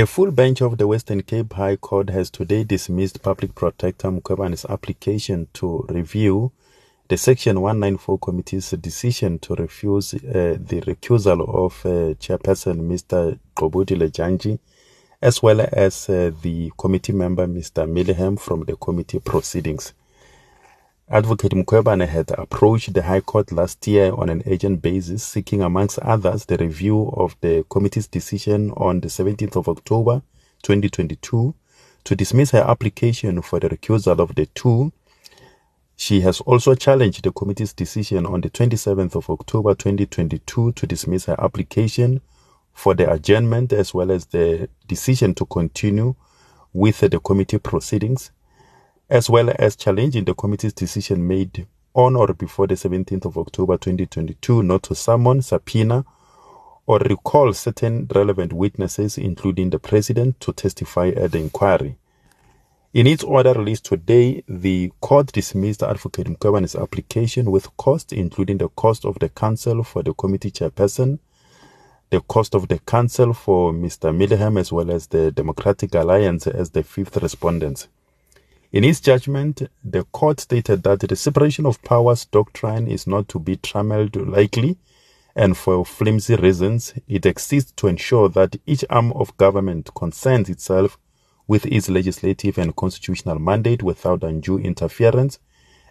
A full bench of the Western Cape High Court has today dismissed Public Protector Mkhwebane's application to review the Section 194 Committee's decision to refuse the recusal of Chairperson Mr. Kobudile Janji, as well as the committee member Mr. Mileham from the committee proceedings. Advocate Mkhwebane had approached the High Court last year on an urgent basis, seeking, amongst others, the review of the committee's decision on the 17th of October 2022 to dismiss her application for the recusal of the two. She has also challenged the committee's decision on the 27th of October 2022 to dismiss her application for the adjournment, as well as the decision to continue with the committee proceedings, as well as challenging the committee's decision made on or before the 17th of October 2022 not to summon, subpoena, or recall certain relevant witnesses, including the president, to testify at the inquiry. In its order released today, the court dismissed Advocate Mkhwebane's application with costs, including the cost of the counsel for the committee chairperson, the cost of the counsel for Mr. Mileham, as well as the Democratic Alliance as the fifth respondent. In its judgment, the court stated that the separation of powers doctrine is not to be trammeled lightly, and for flimsy reasons. It exists to ensure that each arm of government concerns itself with its legislative and constitutional mandate without undue interference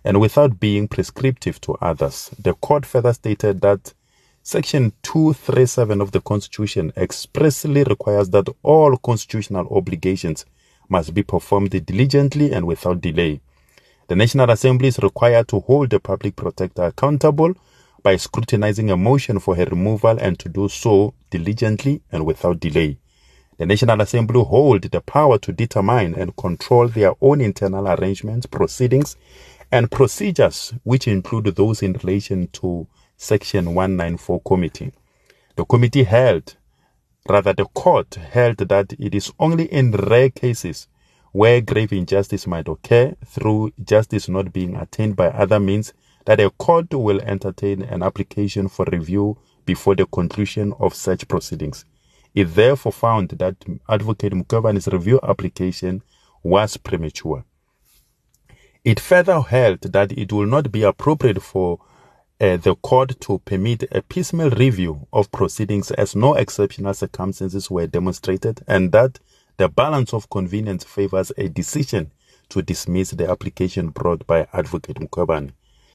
and without being prescriptive to others. The court further stated that Section 237 of the Constitution expressly requires that all constitutional obligations must be performed diligently and without delay. The National Assembly is required to hold the public protector accountable by scrutinizing a motion for her removal, and to do so diligently and without delay. The National Assembly holds the power to determine and control their own internal arrangements, proceedings, and procedures, which include those in relation to Section 194 Committee. The court held that it is only in rare cases where grave injustice might occur through justice not being attained by other means that a court will entertain an application for review before the conclusion of such proceedings. It therefore found that Advocate Mkhwebane's review application was premature. It further held that it will not be appropriate for the court to permit a piecemeal review of proceedings, as no exceptional circumstances were demonstrated, and that the balance of convenience favors a decision to dismiss the application brought by Advocate Mkhwebane.